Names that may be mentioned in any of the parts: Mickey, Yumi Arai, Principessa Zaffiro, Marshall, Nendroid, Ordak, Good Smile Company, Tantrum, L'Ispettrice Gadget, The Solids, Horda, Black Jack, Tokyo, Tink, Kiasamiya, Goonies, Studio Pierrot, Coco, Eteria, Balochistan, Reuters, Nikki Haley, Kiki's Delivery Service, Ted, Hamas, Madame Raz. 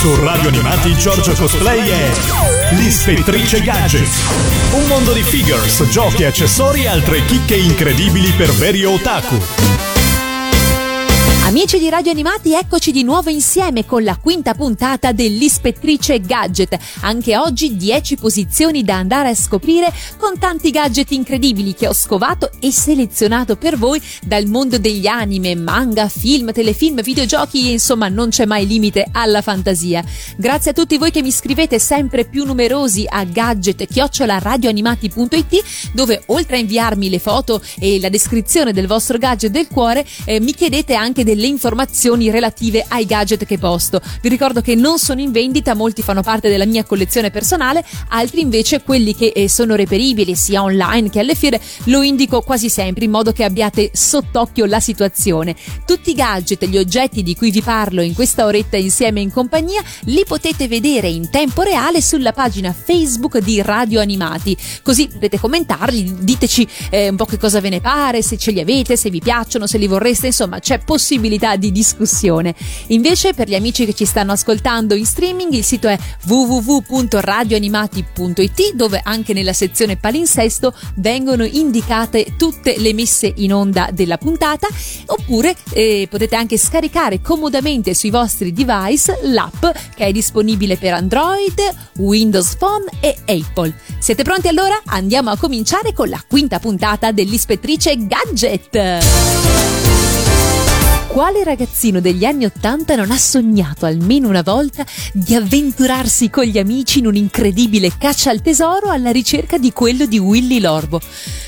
Su Radio Animati Giorgia Cosplay è L'Ispettrice Gadget, un mondo di figures, giochi, accessori e altre chicche incredibili per veri otaku. Amici di Radio Animati, eccoci di nuovo insieme con la quinta puntata dell'Ispettrice Gadget. Anche oggi 10 posizioni da andare a scoprire, con tanti gadget incredibili che ho scovato e selezionato per voi dal mondo degli anime, manga, film, telefilm, videogiochi e insomma non c'è mai limite alla fantasia. Grazie a tutti voi che mi scrivete sempre più numerosi a gadget@radioanimati.it, dove oltre a inviarmi le foto e la descrizione del vostro gadget del cuore, mi chiedete anche delle informazioni relative ai gadget che posto. Vi ricordo che non sono in vendita, molti fanno parte della mia collezione personale, altri invece, quelli che sono reperibili sia online che alle fiere, lo indico quasi sempre in modo che abbiate sott'occhio la situazione. Tutti i gadget, gli oggetti di cui vi parlo in questa oretta insieme in compagnia, li potete vedere in tempo reale sulla pagina Facebook di Radio Animati, così potete commentarli, diteci un po' che cosa ve ne pare, se ce li avete, se vi piacciono, se li vorreste, insomma c'è possibilità di discussione. Invece per gli amici che ci stanno ascoltando in streaming, il sito è www.radioanimati.it, dove anche nella sezione palinsesto vengono indicate tutte le messe in onda della puntata, oppure potete anche scaricare comodamente sui vostri device l'app che è disponibile per Android, Windows Phone e Apple. Siete pronti allora? Andiamo a cominciare con la quinta puntata dell'Ispettrice Gadget! Quale ragazzino degli anni '80 non ha sognato almeno una volta di avventurarsi con gli amici in un'incredibile caccia al tesoro alla ricerca di quello di Willy Lorbo?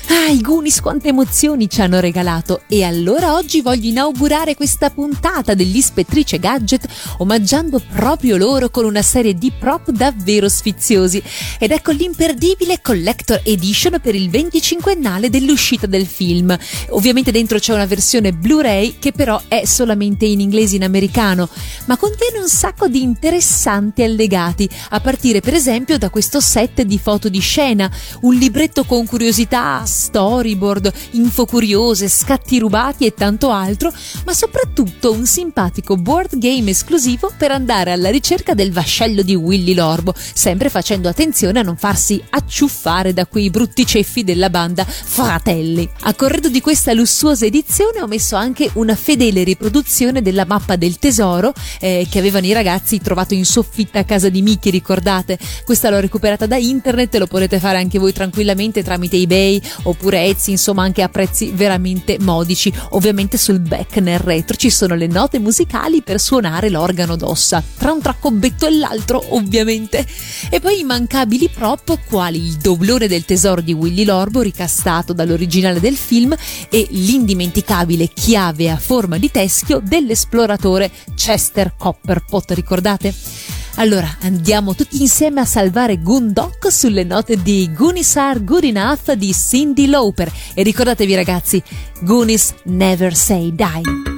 Ah, i Goonies quante emozioni ci hanno regalato! E allora oggi voglio inaugurare questa puntata dell'Ispettrice Gadget omaggiando proprio loro con una serie di prop davvero sfiziosi. Ed ecco l'imperdibile Collector Edition per il 25ennale dell'uscita del film. Ovviamente dentro c'è una versione Blu-ray che però è solamente in inglese e in americano, ma contiene un sacco di interessanti allegati, a partire per esempio da questo set di foto di scena, un libretto con curiosità, storyboard, info curiose, scatti rubati e tanto altro, ma soprattutto un simpatico board game esclusivo per andare alla ricerca del vascello di Willy Lorbo, sempre facendo attenzione a non farsi acciuffare da quei brutti ceffi della banda Fratelli. A corredo di questa lussuosa edizione ho messo anche una fedele riproduzione della mappa del tesoro che avevano i ragazzi trovato in soffitta a casa di Mickey, ricordate? Questa l'ho recuperata da internet e lo potete fare anche voi tranquillamente tramite eBay oppure Etsy, insomma anche a prezzi veramente modici. Ovviamente sul back, nel retro, ci sono le note musicali per suonare l'organo d'ossa, tra un tracobbetto e l'altro ovviamente. E poi immancabili prop quali il doblone del tesoro di Willy Lorbo ricastato dall'originale del film e l'indimenticabile chiave a forma di teschio dell'esploratore Chester Copperpot, ricordate? Allora andiamo tutti insieme a salvare Goondock sulle note di Goonies Are Good Enough di Cyndi Lauper, e ricordatevi ragazzi, Goonies Never Say Die.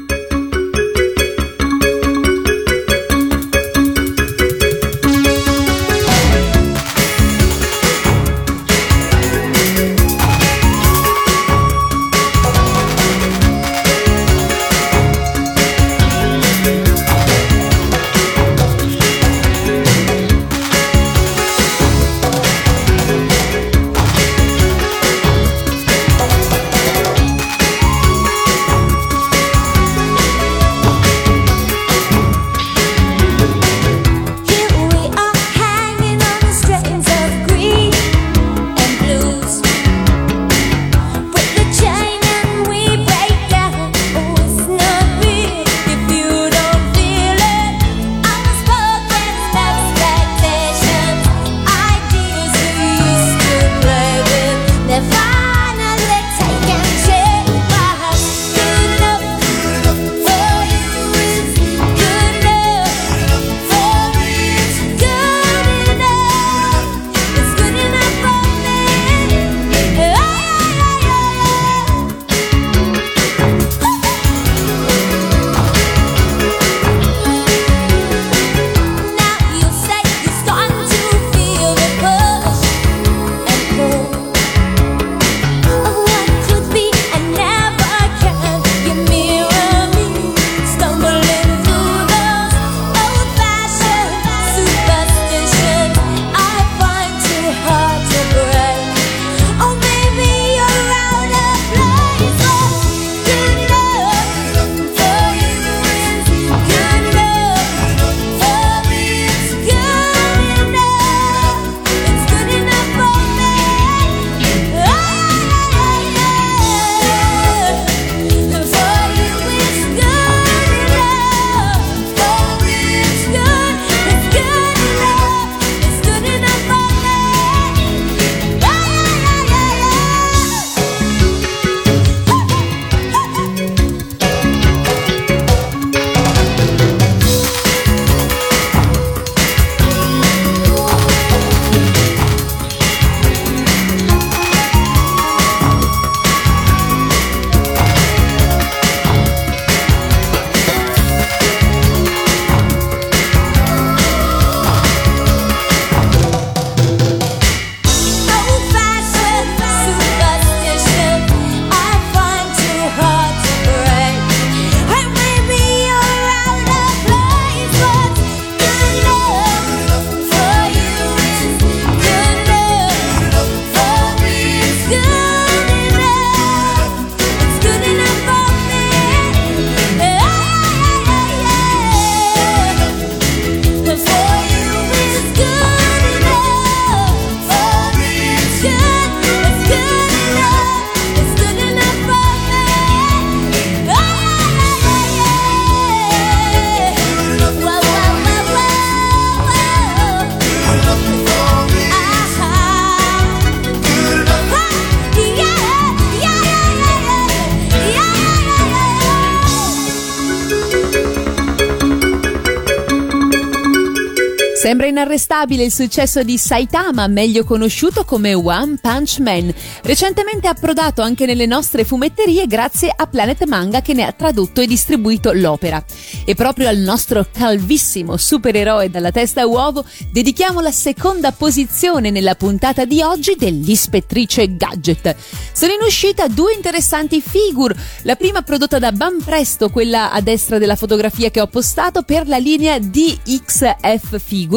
Sembra inarrestabile il successo di Saitama, meglio conosciuto come One Punch Man, recentemente approdato anche nelle nostre fumetterie grazie a Planet Manga che ne ha tradotto e distribuito l'opera. E proprio al nostro calvissimo supereroe dalla testa a uovo dedichiamo la seconda posizione nella puntata di oggi dell'Ispettrice Gadget. Sono in uscita due interessanti figure, la prima prodotta da ben presto, quella a destra della fotografia che ho postato, per la linea DXF Figure,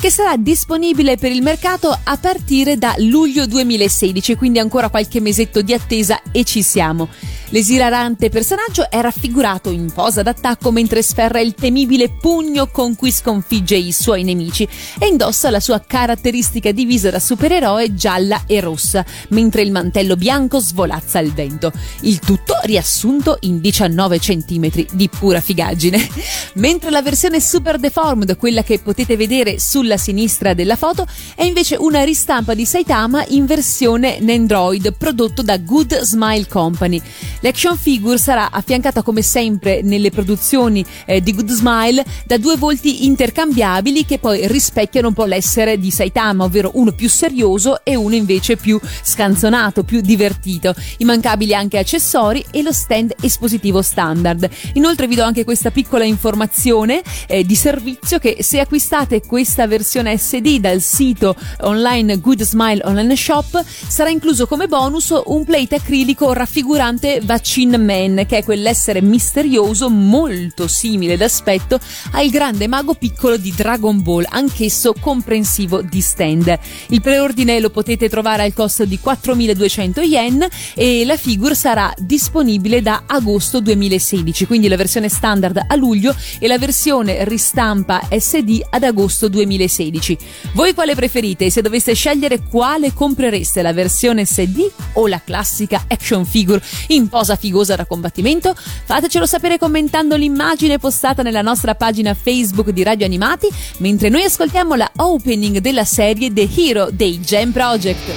che sarà disponibile per il mercato a partire da luglio 2016, quindi ancora qualche mesetto di attesa e ci siamo. L'esilarante personaggio è raffigurato in posa d'attacco mentre sferra il temibile pugno con cui sconfigge i suoi nemici e indossa la sua caratteristica divisa da supereroe gialla e rossa, mentre il mantello bianco svolazza al vento. Il tutto riassunto in 19 centimetri di pura figaggine. Mentre la versione Super Deformed, quella che potete vedere sulla sinistra della foto, è invece una ristampa di Saitama in versione Nendroid prodotto da Good Smile Company. L'action figure sarà affiancata come sempre nelle produzioni di Good Smile da due volti intercambiabili che poi rispecchiano un po' l'essere di Saitama, ovvero uno più serioso e uno invece più scanzonato, più divertito. Immancabili anche accessori e lo stand espositivo standard. Inoltre vi do anche questa piccola informazione di servizio, che se acquistate questa versione SD dal sito online Good Smile Online Shop sarà incluso come bonus un plate acrilico raffigurante Vaccine Man, che è quell'essere misterioso molto simile d'aspetto al grande mago piccolo di Dragon Ball, anch'esso comprensivo di stand. Il preordine lo potete trovare al costo di 4.200 yen e la figure sarà disponibile da agosto 2016, quindi la versione standard a luglio e la versione ristampa SD ad agosto 2016. Voi quale preferite? Se doveste scegliere quale comprereste, la versione SD o la classica action figure in posa figosa da combattimento? Fatecelo sapere commentando l'immagine postata nella nostra pagina Facebook di Radio Animati, mentre noi ascoltiamo la opening della serie The Hero dei Gem Project.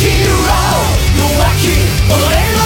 Hero, no aki,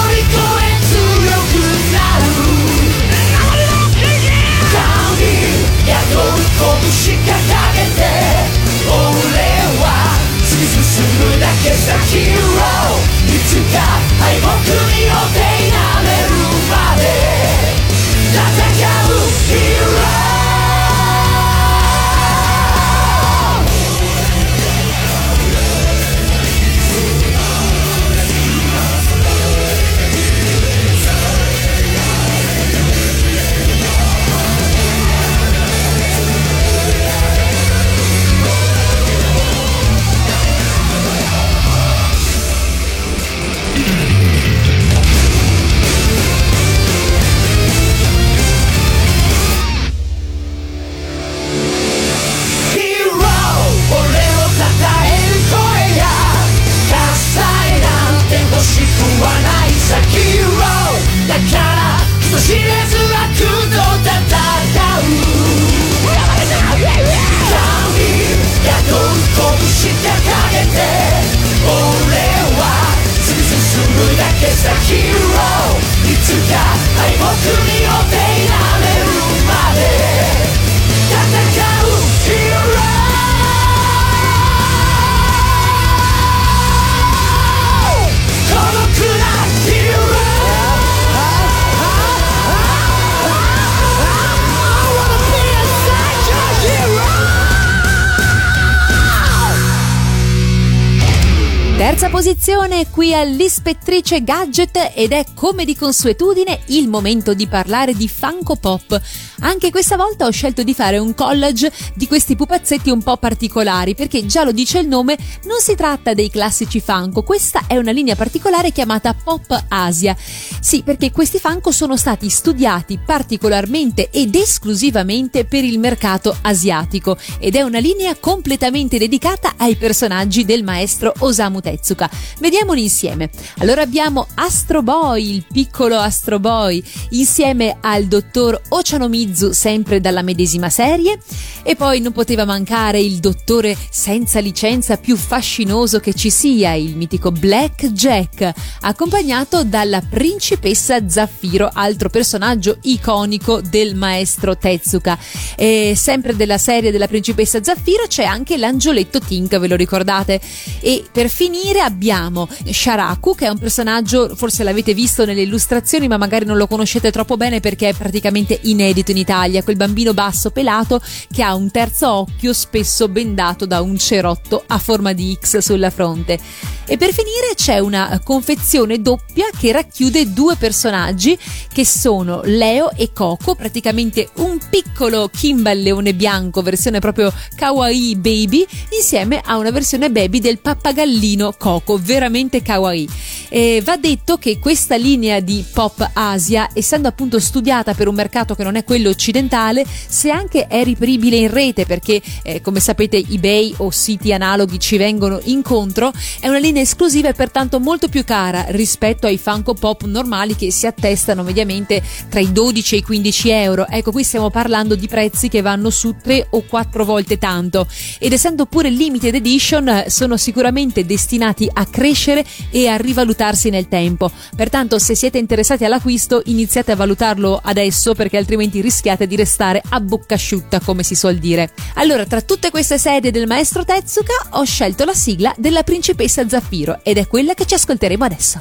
Terza posizione qui è l'Ispettrice Gadget ed è come di consuetudine il momento di parlare di Funko Pop. Anche questa volta ho scelto di fare un collage di questi pupazzetti un po' particolari perché già lo dice il nome, non si tratta dei classici Funko, questa è una linea particolare chiamata Pop Asia. Sì, perché questi Funko sono stati studiati particolarmente ed esclusivamente per il mercato asiatico ed è una linea completamente dedicata ai personaggi del maestro Osamu Tezuka. Vediamoli insieme. Allora abbiamo Astro Boy, il piccolo Astro Boy, insieme al dottor Ochanomizu, sempre dalla medesima serie, e poi non poteva mancare il dottore senza licenza più fascinoso che ci sia, il mitico Black Jack, accompagnato dalla principessa Zaffiro, altro personaggio iconico del maestro Tezuka. E sempre della serie della principessa Zaffiro c'è anche l'angioletto Tink, ve lo ricordate? E per finire abbiamo Sharaku, che è un personaggio, forse l'avete visto nelle illustrazioni ma magari non lo conoscete troppo bene perché è praticamente inedito in Italia, quel bambino basso pelato che ha un terzo occhio spesso bendato da un cerotto a forma di X sulla fronte. E per finire c'è una confezione doppia che racchiude due personaggi che sono Leo e Coco, praticamente un piccolo Kimball leone bianco versione proprio kawaii baby insieme a una versione baby del pappagallino Coco, veramente kawaii. E va detto che questa linea di Pop Asia, essendo appunto studiata per un mercato che non è quello occidentale, se anche è reperibile in rete perché come sapete eBay o siti analoghi ci vengono incontro, è una linea esclusiva e pertanto molto più cara rispetto ai Funko Pop normali che si attestano mediamente tra i 12 e i 15 euro. Ecco, qui stiamo parlando di prezzi che vanno su 3 o 4 volte tanto ed essendo pure limited edition sono sicuramente destinati a crescere e a rivalutarsi nel tempo, pertanto se siete interessati all'acquisto iniziate a valutarlo adesso perché altrimenti rischiate di restare a bocca asciutta, come si suol dire. Allora, tra tutte queste serie del maestro Tezuka ho scelto la sigla della principessa Zaffiro ed è quella che ci ascolteremo adesso.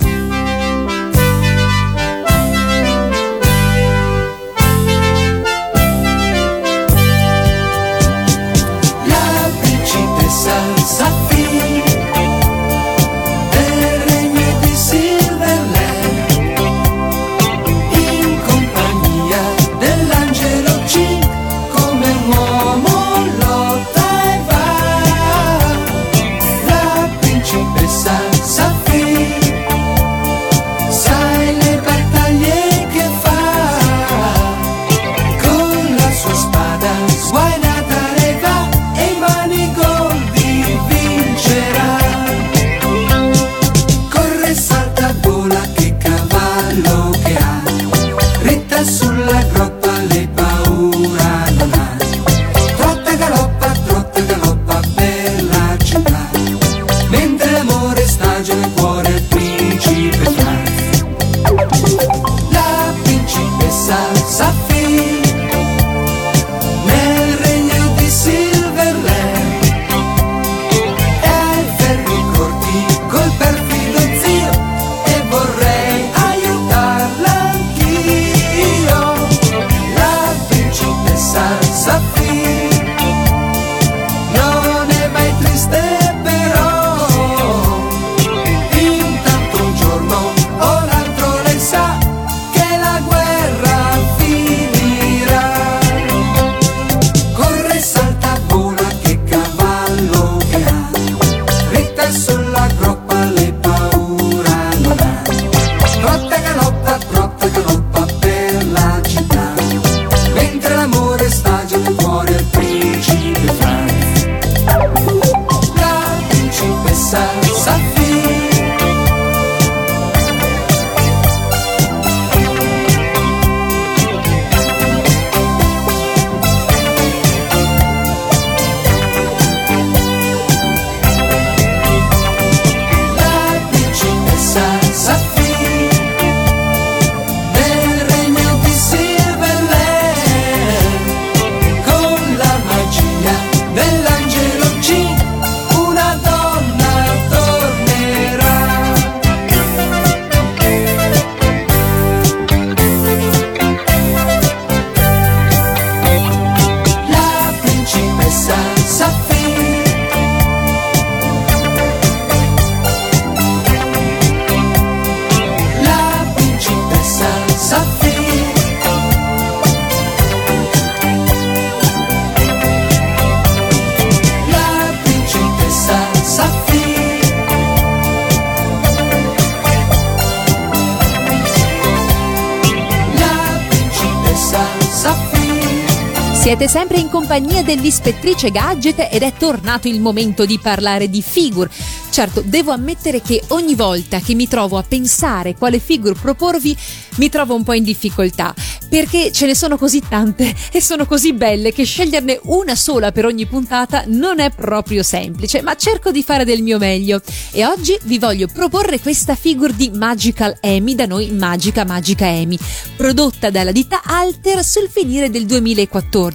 Siete sempre in compagnia dell'Ispettrice Gadget ed è tornato il momento di parlare di figure. Certo, devo ammettere che ogni volta che mi trovo a pensare quale figure proporvi, mi trovo un po' in difficoltà, perché ce ne sono così tante e sono così belle che sceglierne una sola per ogni puntata non è proprio semplice, ma cerco di fare del mio meglio. E oggi vi voglio proporre questa figure di Magical Emi, da noi Magica Magica Emi, prodotta dalla ditta Alter sul finire del 2014,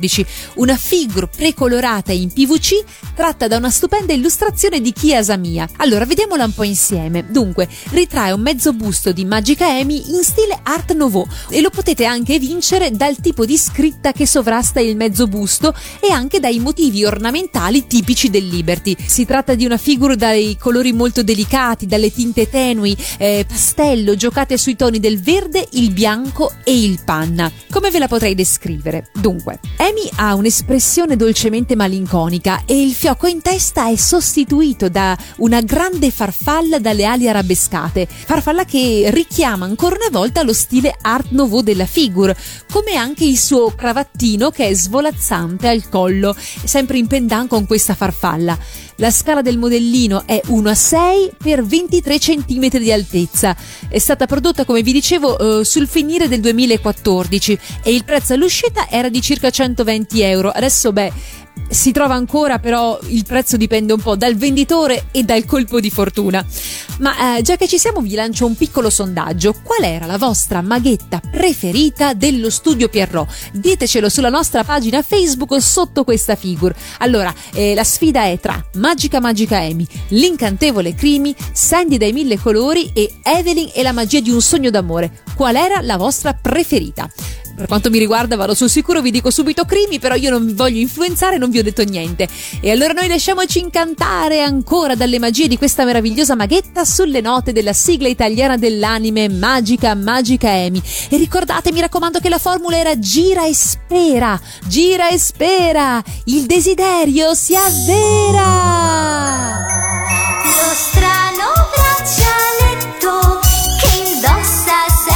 una figure precolorata in PVC tratta da una stupenda illustrazione di Kiasamiya. Allora, vediamola un po' insieme. Dunque, ritrae un mezzo busto di Magica Emi in stile Art Nouveau e lo potete anche evincere dal tipo di scritta che sovrasta il mezzo busto e anche dai motivi ornamentali tipici del Liberty. Si tratta di una figura dai colori molto delicati, dalle tinte tenui, pastello, giocate sui toni del verde, il bianco e il panna. Come ve la potrei descrivere? Dunque, Emi ha un'espressione dolcemente malinconica e il fiocco in testa è sostituito da una grande farfalla dalle ali arabescate, farfalla che richiama ancora una volta lo stile Art Nouveau della figure, come anche il suo cravattino che è svolazzante al collo, sempre in pendant con questa farfalla. La scala del modellino è 1/6 x 23 cm di altezza. È stata prodotta, come vi dicevo, sul finire del 2014 e il prezzo all'uscita era di circa 120 euro. Adesso si trova ancora, però il prezzo dipende un po' dal venditore e dal colpo di fortuna. Ma già che ci siamo, vi lancio un piccolo sondaggio. Qual era la vostra maghetta preferita dello studio Pierrot? Ditecelo sulla nostra pagina Facebook sotto questa figure. Allora, la sfida è tra Magica Magica Emi, l'incantevole Crimi, Sandy dai mille colori e Evelyn e la magia di un sogno d'amore. Qual era la vostra preferita? Per quanto mi riguarda vado sul sicuro, vi dico subito Crimi, però io non vi voglio influenzare, non vi ho detto niente. E allora noi lasciamoci incantare ancora dalle magie di questa meravigliosa maghetta sulle note della sigla italiana dell'anime Magica Magica Emi. E ricordate, mi raccomando, che la formula era gira e spera, gira e spera, il desiderio si avvera. Lo strano braccialetto che indossa sempre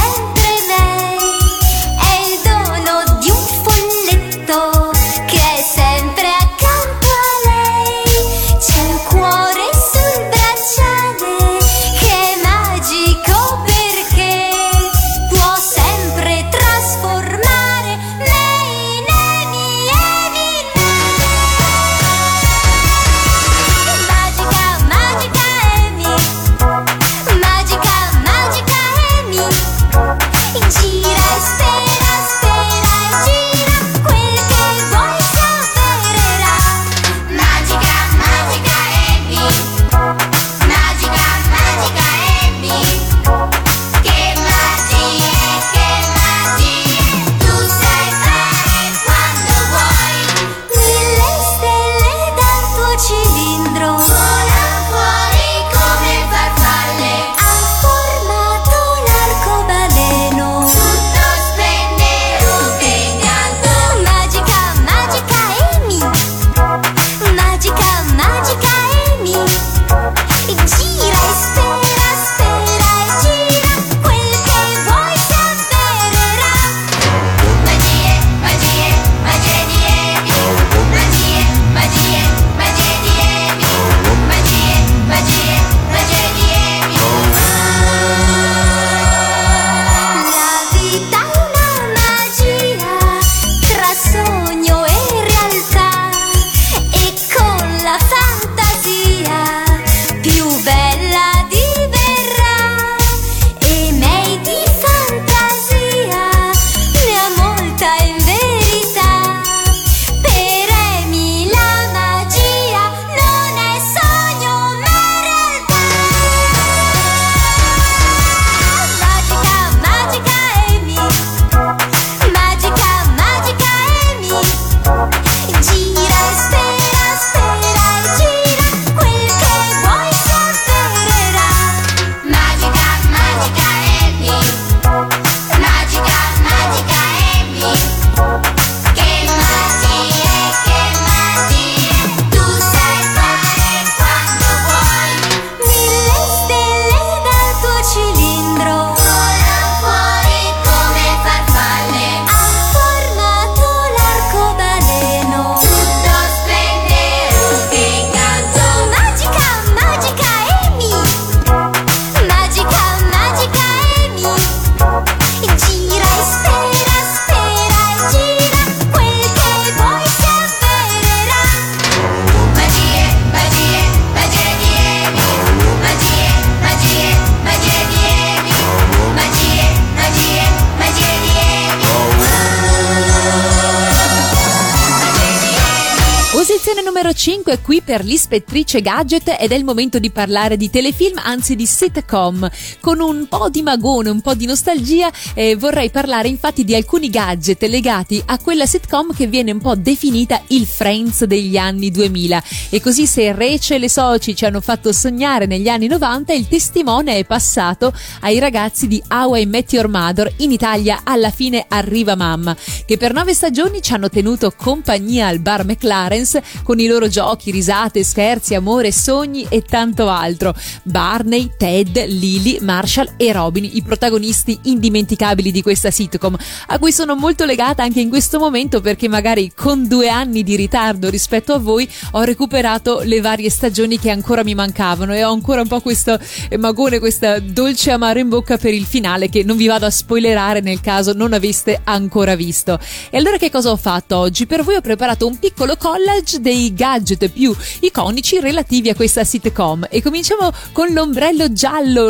numero 5 è qui per l'Ispettrice Gadget ed è il momento di parlare di telefilm, anzi di sitcom. Con un po' di magone, un po' di nostalgia, vorrei parlare infatti di alcuni gadget legati a quella sitcom che viene un po' definita il Friends degli anni 2000. E così se Rachel e le soci ci hanno fatto sognare negli anni 90, il testimone è passato ai ragazzi di How I Met Your Mother. In Italia alla fine arriva mamma, che per 9 stagioni ci hanno tenuto compagnia al bar McLaren's con i loro giochi, risate, scherzi, amore, sogni e tanto altro. Barney, Ted, Lily, Marshall e Robin, i protagonisti indimenticabili di questa sitcom, a cui sono molto legata anche in questo momento, perché magari con 2 anni di ritardo rispetto a voi ho recuperato le varie stagioni che ancora mi mancavano e ho ancora un po' questo magone, questa dolce amaro in bocca per il finale, che non vi vado a spoilerare nel caso non aveste ancora visto. E allora che cosa ho fatto oggi? Per voi ho preparato un piccolo collage dei gadget più iconici relativi a questa sitcom, e cominciamo con l'ombrello giallo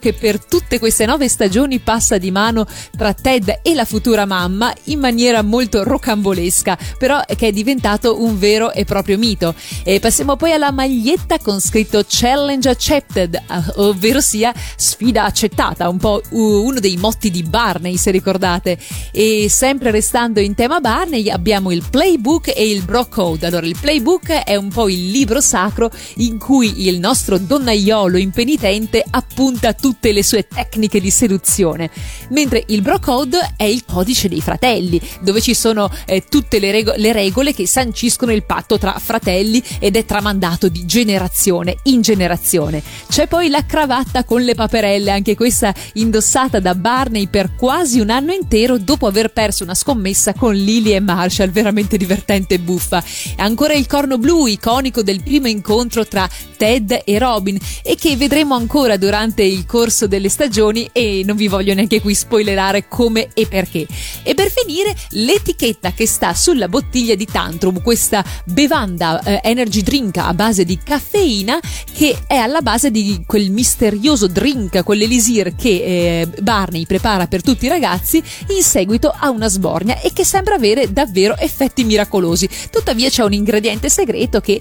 che per tutte queste 9 stagioni passa di mano tra Ted e la futura mamma in maniera molto rocambolesca, però che è diventato un vero e proprio mito. E passiamo poi alla maglietta con scritto Challenge Accepted, ovvero sia sfida accettata, un po' uno dei motti di Barney, se ricordate. E sempre restando in tema Barney abbiamo il playbook e il bro code. Allora, il playbook è un po' il libro sacro in cui il nostro donnaiolo impenitente appunta tutte le sue tecniche di seduzione, mentre il bro code è il codice dei fratelli, dove ci sono tutte le regole che sanciscono il patto tra fratelli ed è tramandato di generazione in generazione. C'è poi la cravatta con le paperelle, anche questa indossata da Barney per quasi un anno intero dopo aver perso una scommessa con Lily e Marshall, veramente divertente e buffa. Ancora il corno blu, iconico del primo incontro tra Ted e Robin, e che vedremo ancora durante il corso delle stagioni, e non vi voglio neanche qui spoilerare come e perché. E per finire l'etichetta che sta sulla bottiglia di Tantrum, questa bevanda energy drink a base di caffeina che è alla base di quel misterioso drink, quell'elisir che Barney prepara per tutti i ragazzi in seguito a una sbornia e che sembra avere davvero effetti miracolosi. Tuttavia c'è un ingrediente segreto che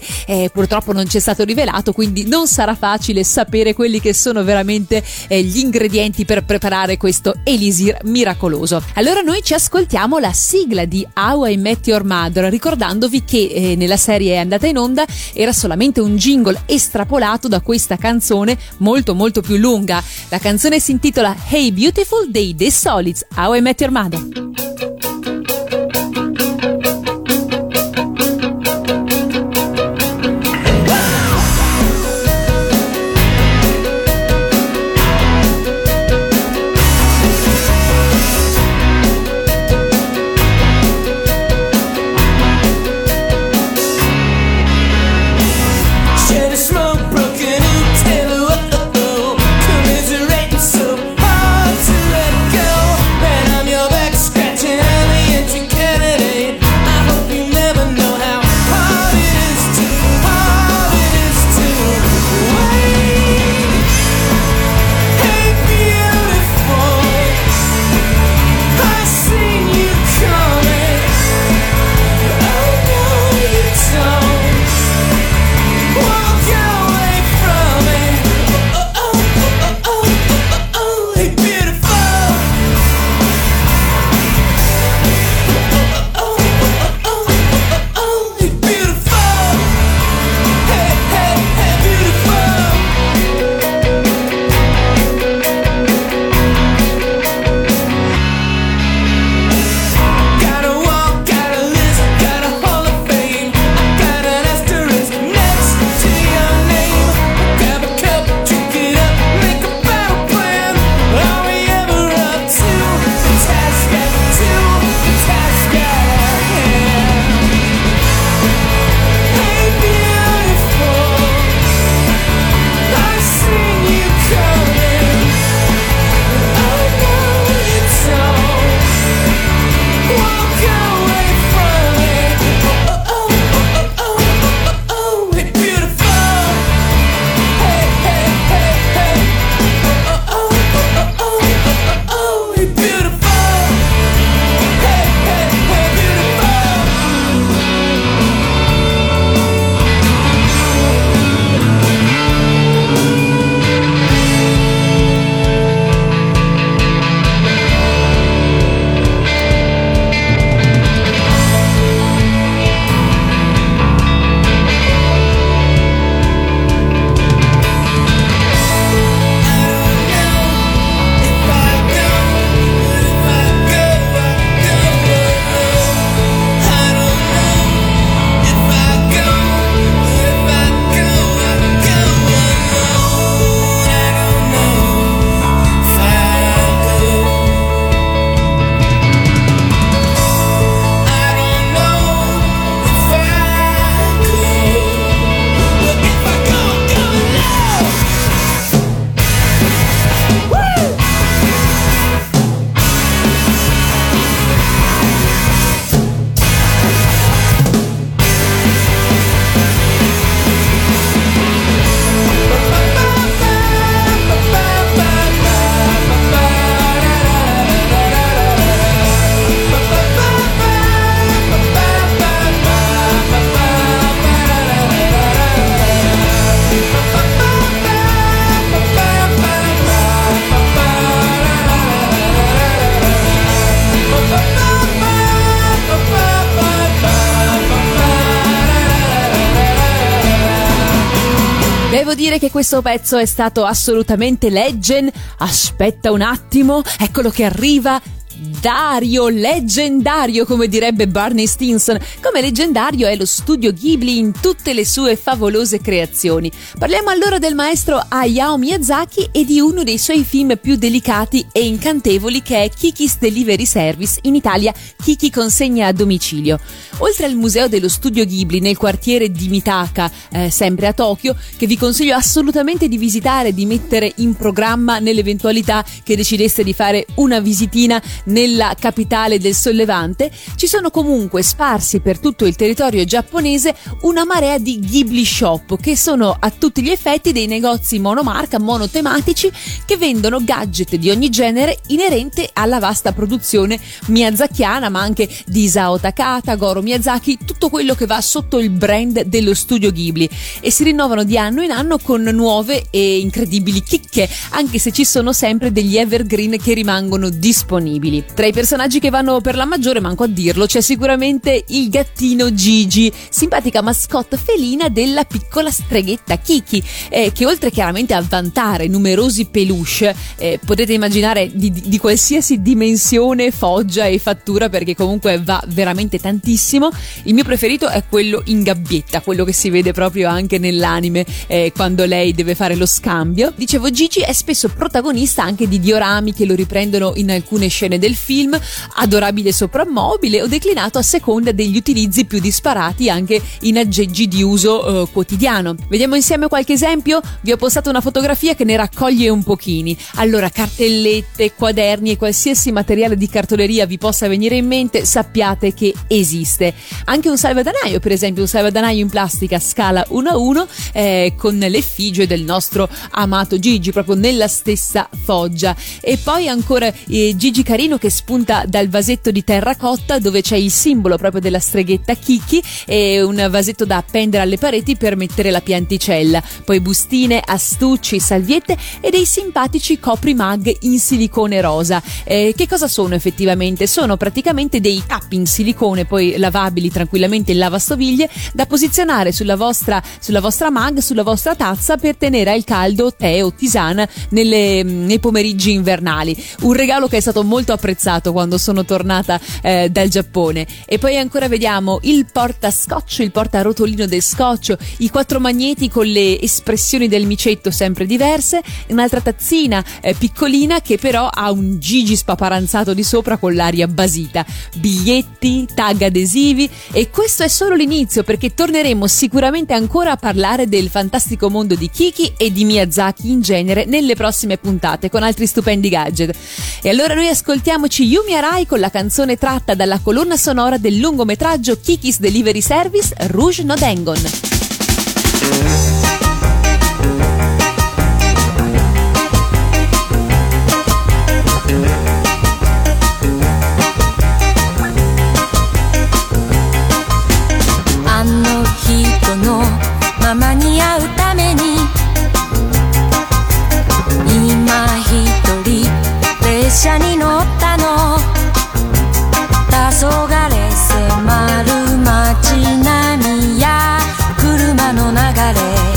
purtroppo non ci è stato rivelato, quindi non sarà facile sapere quelli che sono veramente gli ingredienti per preparare questo elisir miracoloso. Allora noi ci ascoltiamo la sigla di How I Met Your Mother, ricordandovi che nella serie andata in onda era solamente un jingle estrapolato da questa canzone molto più lunga. La canzone si intitola Hey Beautiful dei The Solids, How I Met Your Mother. Scratch. Devo dire che questo pezzo è stato assolutamente legend. Aspetta un attimo, eccolo che arriva. Dario, leggendario come direbbe Barney Stinson. Come leggendario è lo studio Ghibli in tutte le sue favolose creazioni. Parliamo allora del maestro Hayao Miyazaki e di uno dei suoi film più delicati e incantevoli, che è Kiki's Delivery Service, in Italia Kiki consegna a domicilio. Oltre al museo dello studio Ghibli nel quartiere di Mitaka, sempre a Tokyo, che vi consiglio assolutamente di visitare, di mettere in programma nell'eventualità che decideste di fare una visitina nella capitale del sollevante, ci sono comunque sparsi per tutto il territorio giapponese una marea di Ghibli shop, che sono a tutti gli effetti dei negozi monomarca, monotematici, che vendono gadget di ogni genere inerente alla vasta produzione miyazakiana, ma anche di Isao Takata, Goro Miyazaki, tutto quello che va sotto il brand dello studio Ghibli, e si rinnovano di anno in anno con nuove e incredibili chicche, anche se ci sono sempre degli evergreen che rimangono disponibili. Tra i personaggi che vanno per la maggiore, manco a dirlo, c'è sicuramente il gattino Gigi, simpatica mascotte felina della piccola streghetta Kiki, che oltre chiaramente a vantare numerosi peluche, potete immaginare di qualsiasi dimensione, foggia e fattura, perché comunque va veramente tantissimo. Il mio preferito è quello in gabbietta, quello che si vede proprio anche nell'anime, quando lei deve fare lo scambio. Dicevo, Gigi è spesso protagonista anche di diorami che lo riprendono in alcune scene del film, adorabile soprammobile o declinato a seconda degli utilizzi più disparati, anche in aggeggi di uso quotidiano. Vediamo insieme qualche esempio? Vi ho postato una fotografia che ne raccoglie un pochini. Allora, cartellette, quaderni e qualsiasi materiale di cartoleria vi possa venire in mente, sappiate che esiste. Anche un salvadanaio, per esempio, un salvadanaio in plastica scala 1:1 con l'effigie del nostro amato Gigi, proprio nella stessa foggia. E poi ancora Gigi carino che spunta dal vasetto di terracotta, dove c'è il simbolo proprio della streghetta Kiki, e un vasetto da appendere alle pareti per mettere la pianticella, poi bustine, astucci, salviette e dei simpatici coprimag in silicone rosa. Che cosa sono effettivamente? Sono praticamente dei tappi in silicone, poi lavabili tranquillamente in lavastoviglie, da posizionare sulla vostra mag, sulla vostra tazza, per tenere al caldo tè o tisana nei pomeriggi invernali. Un regalo che è stato molto apprezzato quando sono tornata dal Giappone. E poi ancora vediamo il porta scotch, il porta rotolino del scotch, i 4 magneti con le espressioni del micetto sempre diverse, un'altra tazzina piccolina che però ha un Gigi spaparanzato di sopra con l'aria basita, biglietti, tag adesivi. E questo è solo l'inizio, perché torneremo sicuramente ancora a parlare del fantastico mondo di Kiki e di Miyazaki in genere nelle prossime puntate, con altri stupendi gadget. E allora noi ascoltiamoci Yumi Arai con la canzone tratta dalla colonna sonora del lungometraggio Kiki's Delivery Service, Rouge no Dengon. Sogaれ迫る街並みや車の流れ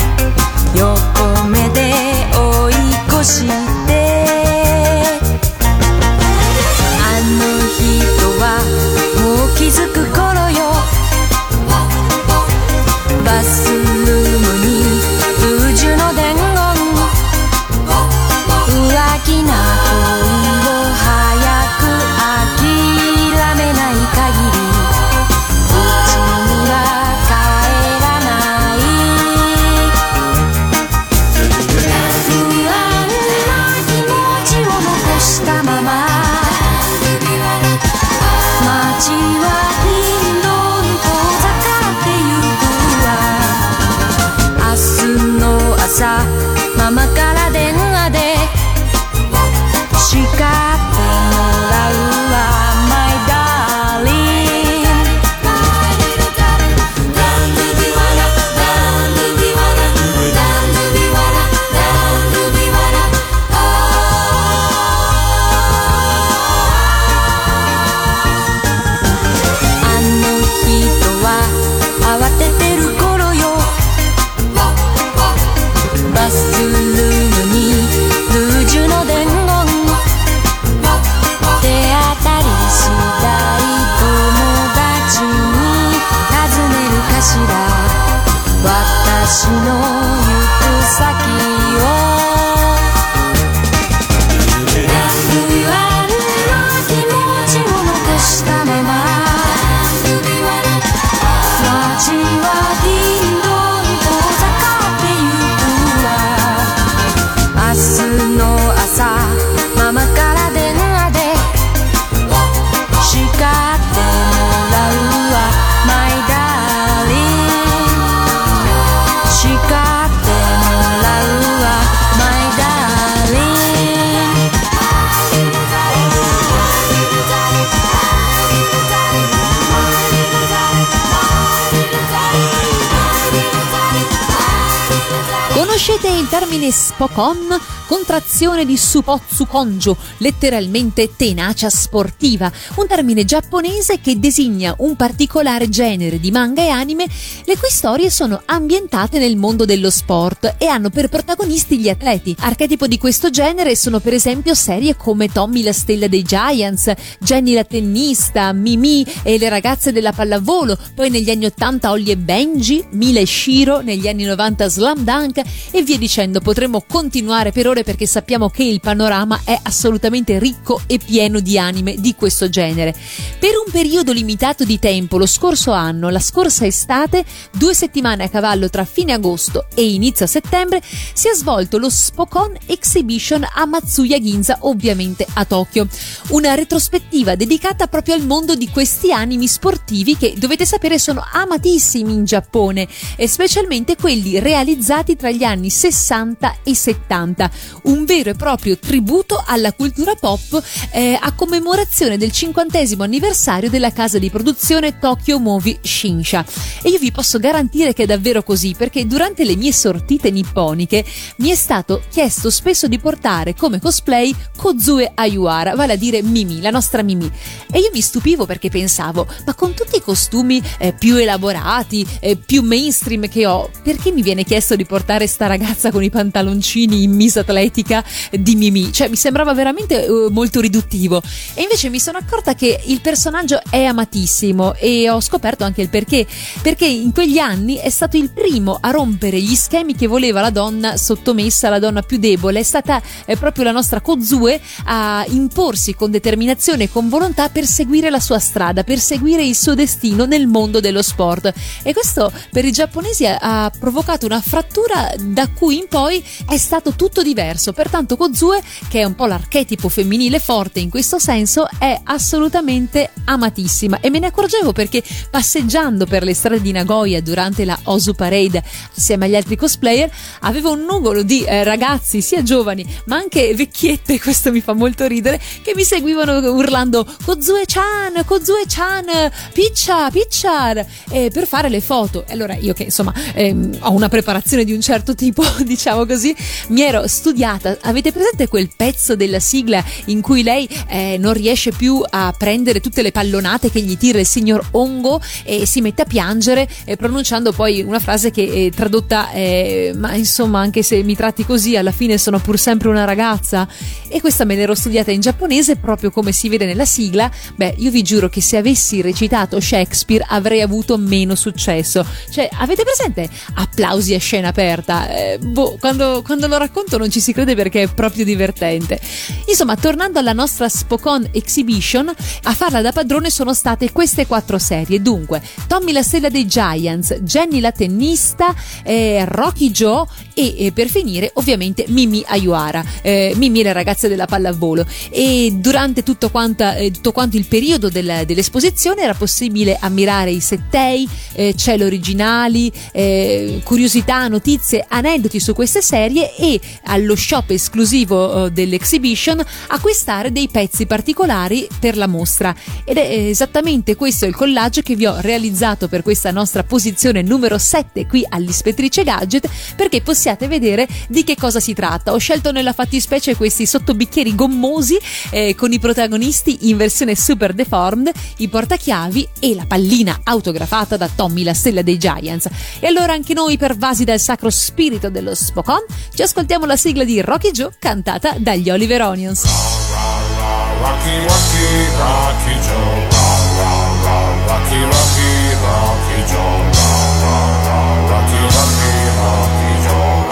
esiste il termine spokon, contrazione di supotsu konjo, letteralmente tenacia sportiva, un termine giapponese che designa un particolare genere di manga e anime le cui storie sono ambientate nel mondo dello sport e hanno per protagonisti gli atleti. Archetipo di questo genere sono per esempio serie come Tommy la stella dei Giants, Jenny la tennista, Mimi e le ragazze della pallavolo, poi negli anni 80 Holly e Benji, Mila e Shiro, negli anni 90 Slam Dunk e via dicendo. Potremmo continuare per ore perché sappiamo che il panorama è assolutamente ricco e pieno di anime di questo genere. Per un periodo limitato di tempo, lo scorso anno, la scorsa estate, 2 settimane a cavallo tra fine agosto e inizio settembre, si è svolto lo Spokon Exhibition a Matsuya Ginza, ovviamente a Tokyo. Una retrospettiva dedicata proprio al mondo di questi animi sportivi che, dovete sapere, sono amatissimi in Giappone, e specialmente quelli realizzati tra gli anni 60 e 70. Un vero e proprio tributo alla cultura pop a commemorazione del 50° anniversario della casa di produzione Tokyo Movie Shinsha. E io vi posso garantire che è davvero così, perché durante le mie sortite nipponiche mi è stato chiesto spesso di portare come cosplay Kozue Ayuara, vale a dire Mimi, la nostra Mimi. E io mi stupivo perché pensavo, ma con tutti i costumi più elaborati, più mainstream che ho, perché mi viene chiesto di portare sta ragazza con i pantaloncini in Miss Atletica di Mimi? Cioè, mi sembrava veramente molto riduttivo. E invece mi sono accorta che il personaggio è amatissimo, e ho scoperto anche il perché. Perché in quegli anni è stato il primo a rompere gli schemi che voleva la donna sottomessa, la donna più debole. È stata proprio la nostra Kozue a imporsi con determinazione e con volontà per seguire la sua strada, per seguire il suo destino nel mondo dello sport. E questo per i giapponesi ha provocato una frattura da cui in poi è stato tutto diverso. Pertanto Kozue, che è un po' l'archetipo femminile forte in questo senso, è assolutamente amatissima, e me ne accorgevo perché passeggiando per le strade di Nagoya durante la Ozu Parade assieme agli altri cosplayer avevo un nugolo di ragazzi, sia giovani ma anche vecchiette, questo mi fa molto ridere, che mi seguivano urlando Kozue-chan, Kozue-chan, piccia, picciar, per fare le foto. E allora io, che insomma ho una preparazione di un certo tipo, diciamo così, mi ero studiata. Avete presente quel pezzo della sigla in cui lei non riesce più a prendere tutte le pallonate che gli tira il signor Hongo e si mette a piangere pronunciando poi una frase che tradotta ma insomma, anche se mi tratti così alla fine sono pur sempre una ragazza? E questa me l'ero studiata in giapponese proprio come si vede nella sigla. Beh, io vi giuro che se avessi recitato Shakespeare avrei avuto meno successo. Cioè, avete presente applausi a scena aperta? Quando lo racconto non ci si crede perché è proprio divertente. Insomma, tornando alla nostra Spokon Exhibition, a farla da padrone sono state queste 4 serie. Dunque, Tommy la stella dei Giants, Jenny la tennista, Rocky Joe e per finire ovviamente Mimi Ayuara, Mimi la ragazza della pallavolo. E durante tutto quanto il periodo dell'esposizione era possibile ammirare i settei, cielo originali, curiosità, notizie, aneddoti su queste serie, e allo shop esclusivo dell'exhibition acquistare dei pezzi particolari per la mostra. Ed è esattamente questo il collage che vi ho realizzato per questa nostra posizione numero 7 qui all'Ispettrice Gadget, perché possiate vedere di che cosa si tratta. Ho scelto nella fattispecie questi sottobicchieri gommosi con i protagonisti in versione super deformed, i portachiavi e la pallina autografata da Tommy la stella dei Giants. E allora anche noi, pervasi dal sacro spirito dello Spokon, ci ascoltiamo la sigla di Rocky Joe cantata dagli Oliver Onions. Rocky, Rocky, Rocky Joe, Rocky, Rocky, Rocky Joe, Rocky, Rocky, Rocky Joe, Rocky, Rocky, Rocky Joe,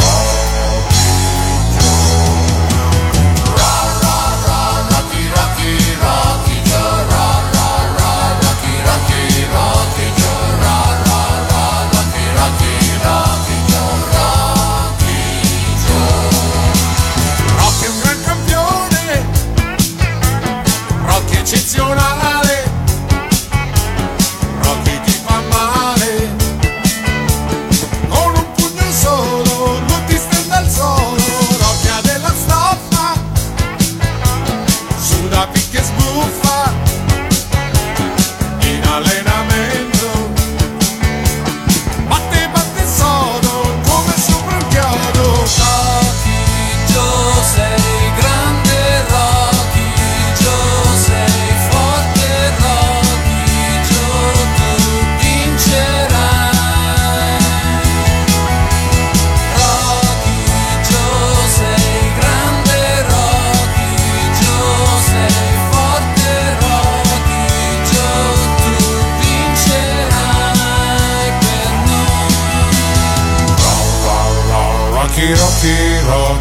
Rocky, Rocky, Rocky Joe, Rocky, Rocky, Rocky Joe. Eccezionale, Rocky ti fa male, con un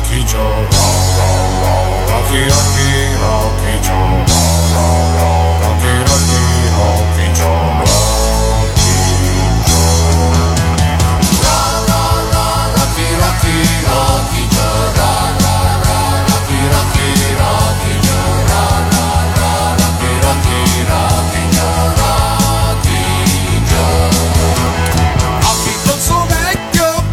Rocky Joe, Rocky Rocky Rocky Joe, Rocky Rocky Rocky Joe, Rocky Joe, Rocky Rocky Rocky Joe, Rocky Rocky Rocky Joe, Rocky Rocky Rocky Joe, Rocky Joe. Occhi col suo vecchio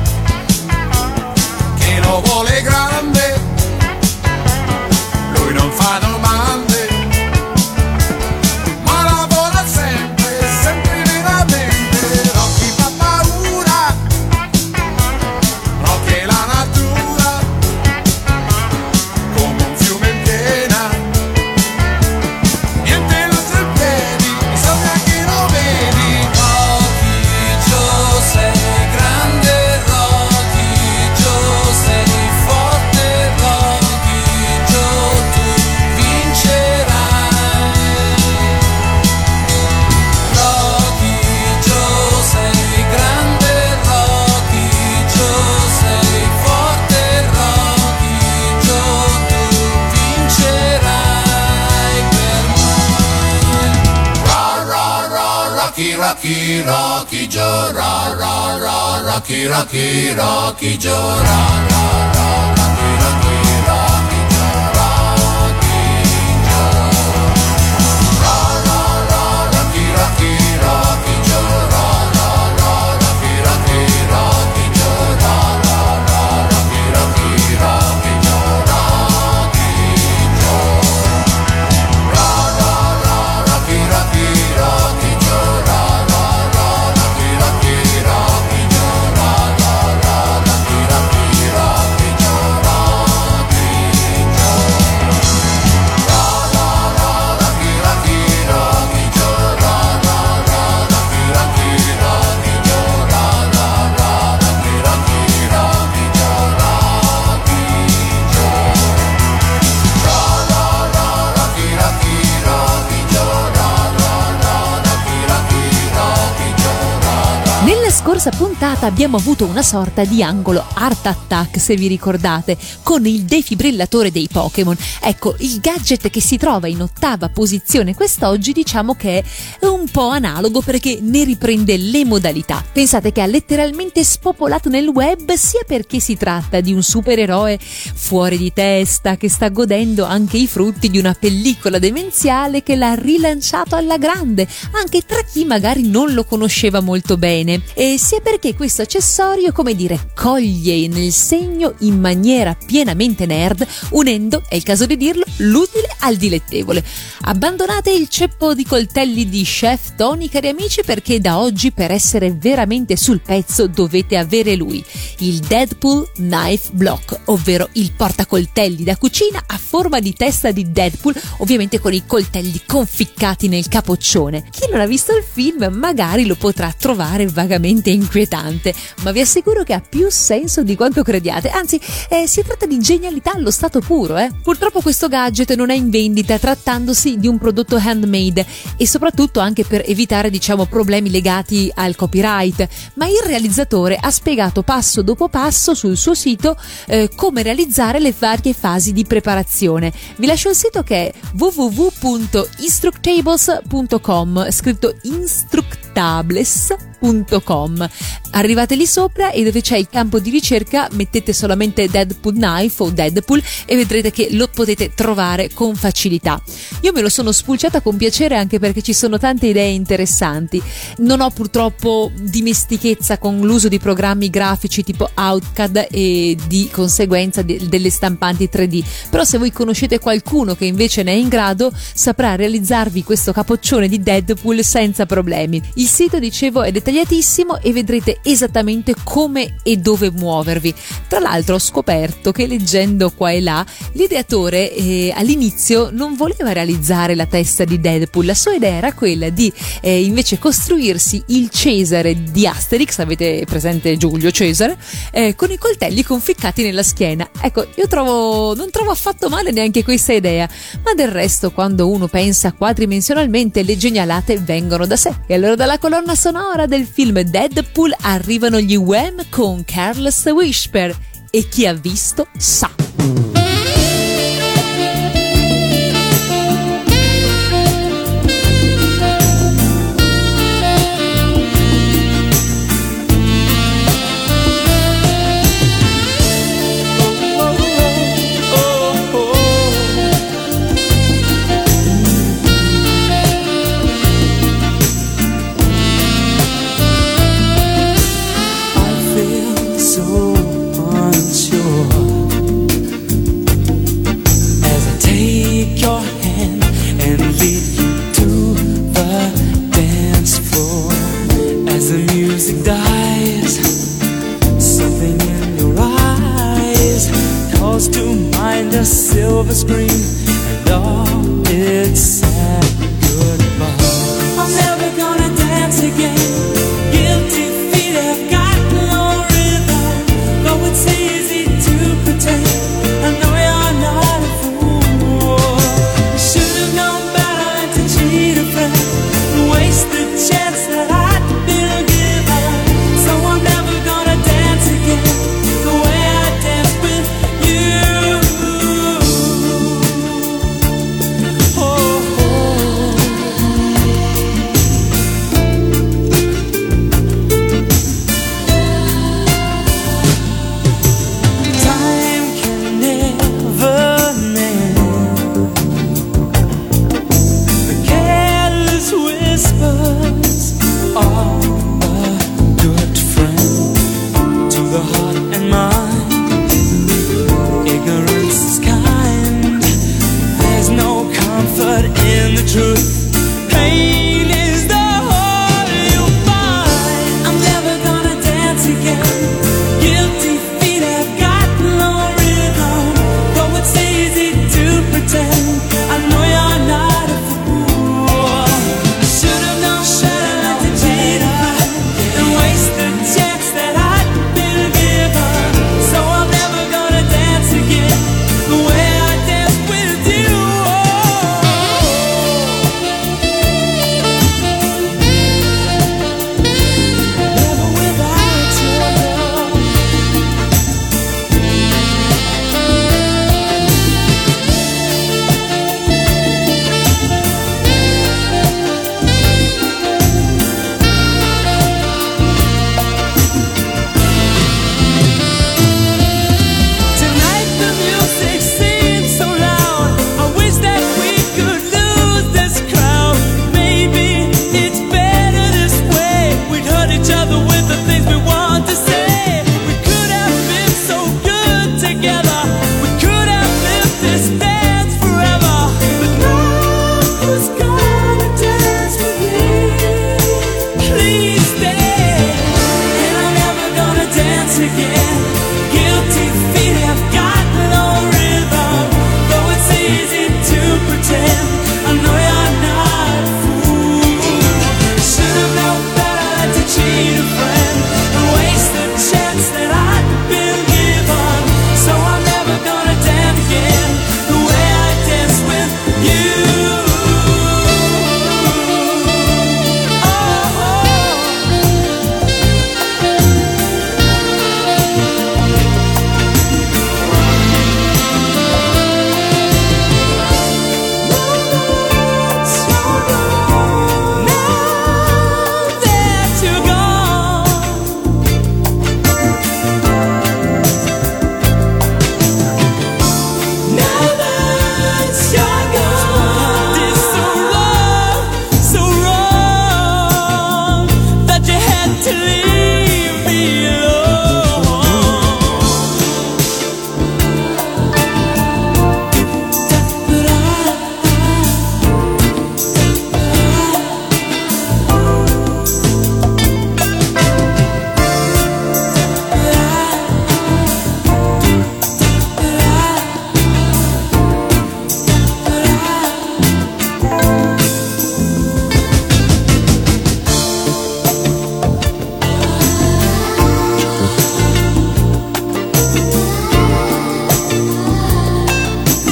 che lo vuole grande, lui non fa domande, ma lavora sempre, sempre veramente. Rocky fa paura, Rocky è la natura, come un fiume in piena, niente l'altro in piedi, bisogna che lo vedi. Rocky Joe sei grande, Rocky Joe sei forte, Rocky Joe tu vincerai. Rocky Joe sei grande, Rocky Joe sei forte, Rocky Joe tu vincerai per me. Ra ra ra Rocky Rocky Rocky Joe, ra ra ra Rocky Rocky Rocky Joe, ra ra ra Rocky Rocky Rocky Joe, Rocky Joe. Ra ra ra Rocky Rocky Rocky Joe, ra ra ra Rocky Rocky Rocky Joe, ra ra ra Rocky Rocky Rocky Joe, Rocky Joe. Ra ra ra Rocky Rocky Rocky Joe, ra ra ra Rocky Rocky Rocky Joe, ra ra ra Rocky Rocky Rocky Joe, Rocky Joe. Ra ra ra Rocky Rocky Rocky Joe, ra ra ra Rocky Rocky Rocky Joe, ra ra ra Rocky Rocky Rocky Joe, Rocky Joe. Ra ra ra Rocky Rocky Rocky Joe, ra ra ra Rocky Rocky Rocky Joe, ra ra. Nella scorsa puntata abbiamo avuto una sorta di angolo Art Attack, se vi ricordate, con il defibrillatore dei Pokémon. Ecco, il gadget che si trova in ottava posizione quest'oggi diciamo che è un po' analogo perché ne riprende le modalità. Pensate che ha letteralmente spopolato nel web sia perché si tratta di un supereroe fuori di testa che sta godendo anche i frutti di una pellicola demenziale che l'ha rilanciato alla grande, anche tra chi magari non lo conosceva molto bene, e sia perché questo accessorio, come dire, coglie nel segno in maniera pienamente nerd, unendo, è il caso di dirlo, l'utile al dilettevole. Abbandonate il ceppo di coltelli di chef Tony, cari amici, perché da oggi per essere veramente sul pezzo dovete avere lui, il Deadpool Knife Block, ovvero il portacoltelli da cucina a forma di testa di Deadpool, ovviamente con i coltelli conficcati nel capoccione. Chi non ha visto il film magari lo potrà trovare vagamente inquietante, ma vi assicuro che ha più senso di quanto crediate, anzi si tratta di genialità allo stato puro. Purtroppo questo gadget non è in vendita, trattandosi di un prodotto handmade e soprattutto anche per evitare, diciamo, problemi legati al copyright, ma il realizzatore ha spiegato passo dopo passo sul suo sito come realizzare le varie fasi di preparazione. Vi lascio il sito che è www.instructables.com, scritto instructables.com. Arrivate lì sopra e dove c'è il campo di ricerca mettete solamente Deadpool Knife o Deadpool e vedrete che lo potete trovare con facilità. Io me lo sono spulciata con piacere anche perché ci sono tante idee interessanti. Non ho purtroppo dimestichezza con l'uso di programmi grafici tipo AutoCAD e di conseguenza delle stampanti 3D, però se voi conoscete qualcuno che invece ne è in grado saprà realizzarvi questo capoccione di Deadpool senza problemi. Il sito, dicevo, è dettagliatissimo e vedrete esattamente come e dove muovervi. Tra l'altro ho scoperto che leggendo qua e là l'ideatore all'inizio non voleva realizzare la testa di Deadpool. La sua idea era quella di invece costruirsi il Cesare di Asterix, avete presente Giulio Cesare, con i coltelli conficcati nella schiena. Ecco, io non trovo affatto male neanche questa idea, ma del resto quando uno pensa quadridimensionalmente le genialate vengono da sé. E allora dalla colonna sonora del film Deadpool arrivano gli Wham! Con Careless Whisper. e chi ha visto sa.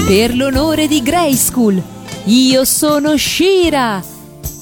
Per l'onore di Grayskull, io sono She-Ra,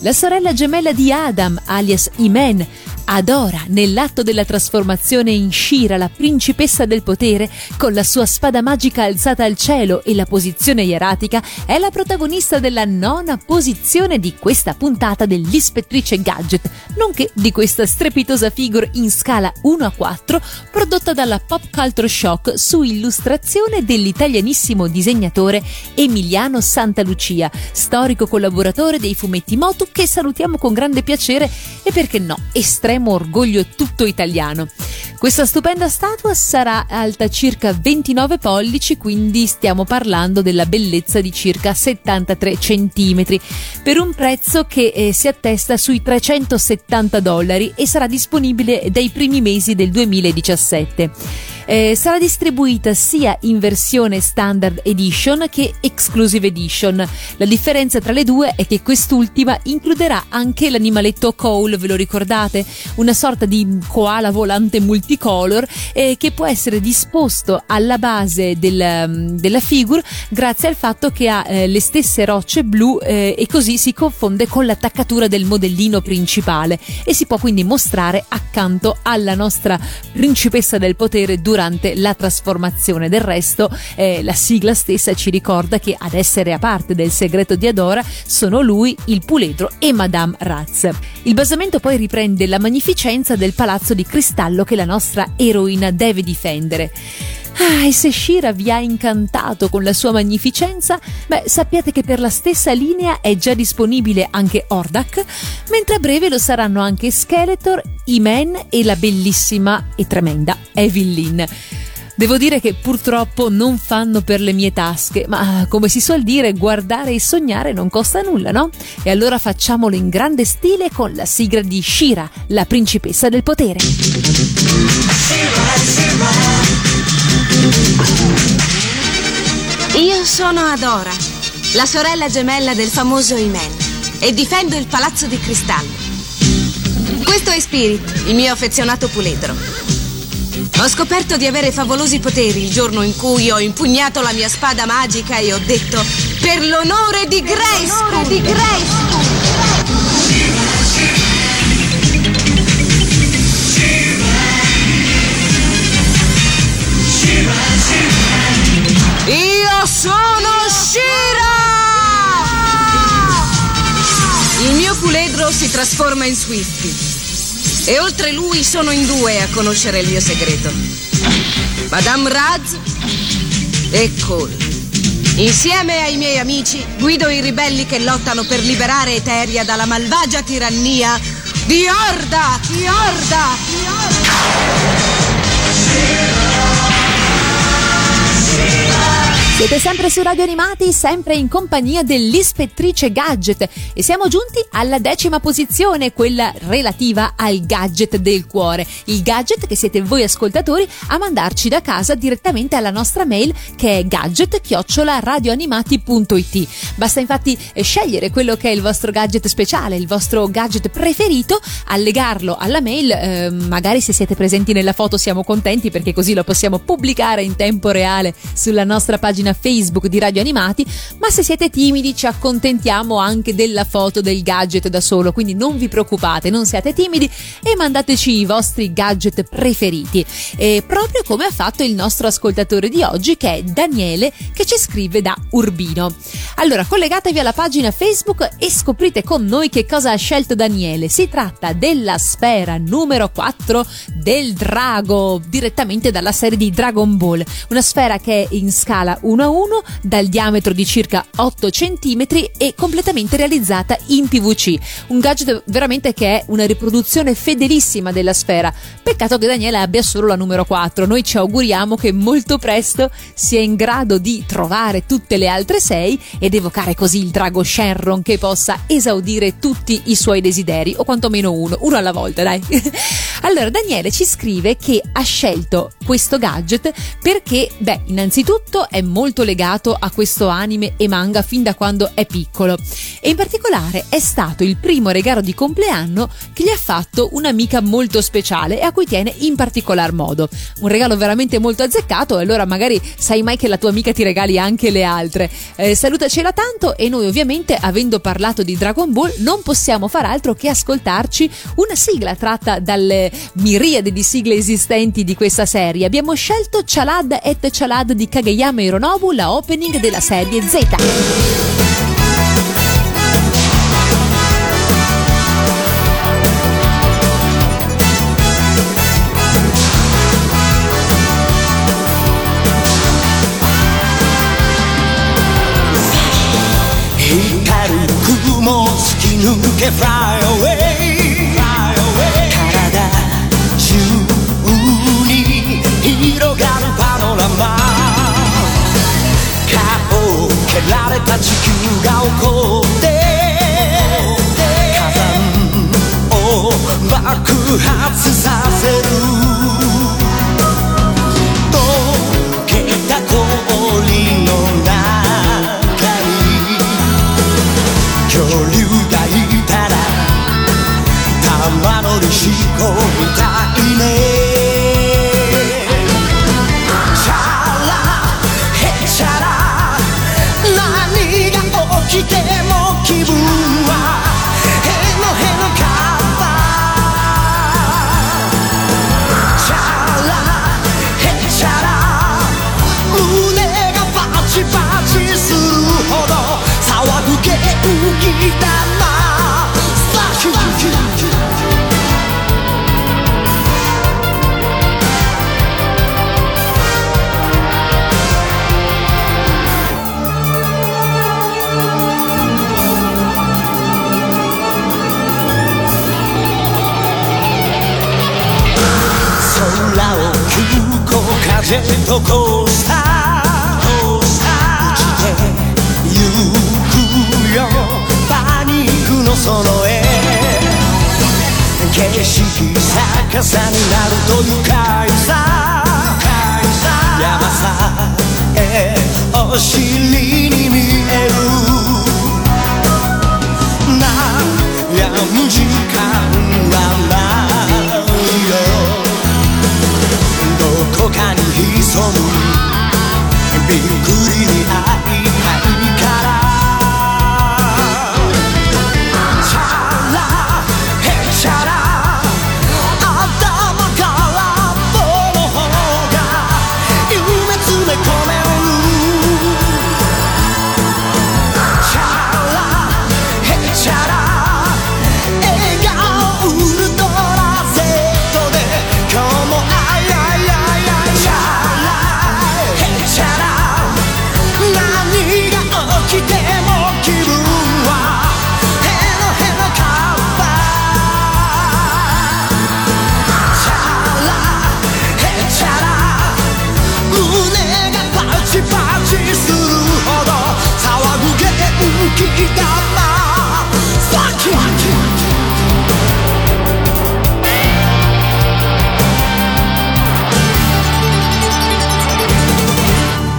la sorella gemella di Adam, alias Imen, adora nell'atto della trasformazione in Shira, la principessa del potere, con la sua spada magica alzata al cielo e la posizione ieratica, è la protagonista della nona posizione di questa puntata dell'Ispettrice Gadget, nonché di questa strepitosa figure in scala 1:4 prodotta dalla Pop Culture Shock su illustrazione dell'italianissimo disegnatore Emiliano Santalucia, storico collaboratore dei fumetti Motu, che salutiamo con grande piacere e, perché no, estremo orgoglio tutto italiano. Questa stupenda statua sarà alta circa 29 pollici, quindi stiamo parlando della bellezza di circa 73 centimetri, per un prezzo che si attesta sui $370 e sarà disponibile dai primi mesi del 2017. Sarà distribuita sia in versione standard edition che exclusive edition. La differenza tra le due è che quest'ultima includerà anche l'animaletto Cole, ve lo ricordate? Una sorta di koala volante multicolor che può essere disposto alla base della figure grazie al fatto che ha le stesse rocce blu e così si confonde con l'attaccatura del modellino principale e si può quindi mostrare accanto alla nostra principessa del potere durante la trasformazione. Del resto la sigla stessa ci ricorda che ad essere a parte del segreto di Adora sono lui, il puledro e Madame Ratz. Il basamento poi riprende la magnificenza del palazzo di cristallo che la nostra eroina deve difendere. E se Shira vi ha incantato con la sua magnificenza, sappiate che per la stessa linea è già disponibile anche Ordak, mentre a breve lo saranno anche Skeletor, He-Man e la bellissima e tremenda Evil Lyn. Devo dire che purtroppo non fanno per le mie tasche, ma come si suol dire, guardare e sognare non costa nulla, no? E allora facciamolo in grande stile con la sigla di Shira, la principessa del potere. Io sono Adora, la sorella gemella del famoso He-Man, e difendo il palazzo di cristallo. Questo è Spirit, il mio affezionato puledro. Ho scoperto di avere favolosi poteri il giorno in cui ho impugnato la mia spada magica e ho detto: per l'onore di Grayskull, io sono Shira! Il mio puledro si trasforma in Swiftie. E oltre lui sono in due a conoscere il mio segreto: Madame Raz e Cole. Insieme ai miei amici guido i ribelli che lottano per liberare Eteria dalla malvagia tirannia di Horda! Di Horda! Di Horda! Siete sempre su Radio Animati, sempre in compagnia dell'Ispettrice Gadget, e siamo giunti alla 10ª posizione, quella relativa al gadget del cuore, il gadget che siete voi ascoltatori a mandarci da casa direttamente alla nostra mail, che è gadget@radioanimati.it. Basta infatti scegliere quello che è il vostro gadget speciale, il vostro gadget preferito, allegarlo alla mail, magari se siete presenti nella foto siamo contenti perché così lo possiamo pubblicare in tempo reale sulla nostra pagina Facebook di Radio Animati, ma se siete timidi ci accontentiamo anche della foto del gadget da solo, quindi non vi preoccupate, non siate timidi e mandateci i vostri gadget preferiti, e proprio come ha fatto il nostro ascoltatore di oggi, che è Daniele, che ci scrive da Urbino. Allora collegatevi alla pagina Facebook e scoprite con noi che cosa ha scelto Daniele. Si tratta della sfera numero 4 del drago, direttamente dalla serie di Dragon Ball, una sfera che è in scala 1:1, dal diametro di circa 8 cm e completamente realizzata in PVC. Un gadget veramente che è una riproduzione fedelissima della sfera. Peccato che Daniela abbia solo la numero 4. Noi ci auguriamo che molto presto sia in grado di trovare tutte le altre 6 ed evocare così il drago Shenron, che possa esaudire tutti i suoi desideri, o quantomeno uno alla volta, dai. Allora Daniele ci scrive che ha scelto questo gadget perché innanzitutto è molto molto legato a questo anime e manga fin da quando è piccolo, e in particolare è stato il primo regalo di compleanno che gli ha fatto un'amica molto speciale e a cui tiene in particolar modo. Un regalo veramente molto azzeccato, e allora magari sai mai che la tua amica ti regali anche le altre. Salutacela tanto, e noi ovviamente, avendo parlato di Dragon Ball, non possiamo far altro che ascoltarci una sigla tratta dalle miriade di sigle esistenti di questa serie. Abbiamo scelto Chalad et Chalad di Kageyama Hironobu, la opening della serie Z. Fly away, fly away. 体中に広がるパノラマ。かっぽけられた地球が怒って火山を爆発させる。溶けた氷の中に恐竜玉乗り飛行みたいね。チャラへチャラ、何が起きても気分はへのへのかった。チャラへチャラ、胸がバチバチするほど騒ぐ元気だな。スラッキュッキュッジェットコースター、コースター、打ちてゆくよパニックのその絵。景色逆さになると愉快さ、山さえお尻に見える。悩む時間はないよ。どこかに潜むびっくりに会いたいから。チャラへチャラ、頭から棒の方が夢詰め込める。チャラへチャラ、笑顔ウルトラ Z で今日も会いでも気分はヘロヘロカッパ。チャラヘチャラ、胸がパチパチするほど騒ぐ元気だな。ファキファキ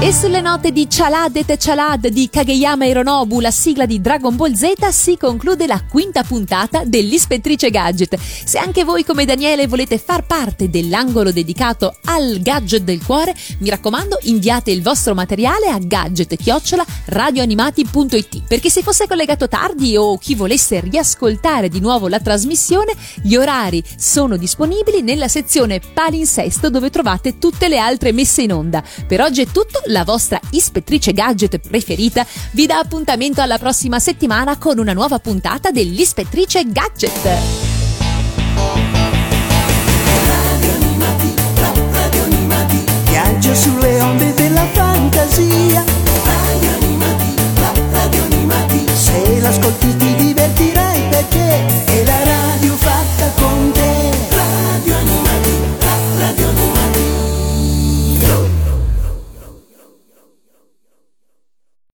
E sulle note di Chalad et Chalad di Kageyama Hironobu, la sigla di Dragon Ball Z, si conclude la quinta puntata dell'Ispettrice Gadget. Se anche voi come Daniele volete far parte dell'angolo dedicato al gadget del cuore, mi raccomando, inviate il vostro materiale a gadget@radioanimati.it. Per chi si fosse collegato tardi o chi volesse riascoltare di nuovo la trasmissione, gli orari sono disponibili nella sezione palinsesto, dove trovate tutte le altre messe in onda. Per oggi è tutto. La vostra ispettrice gadget preferita vi dà appuntamento alla prossima settimana con una nuova puntata dell'Ispettrice Gadget. Radio Animati, Radio Animati, viaggia sulle onde della fantasia. Radio Animati, Radio Animati, se l'ascolti ti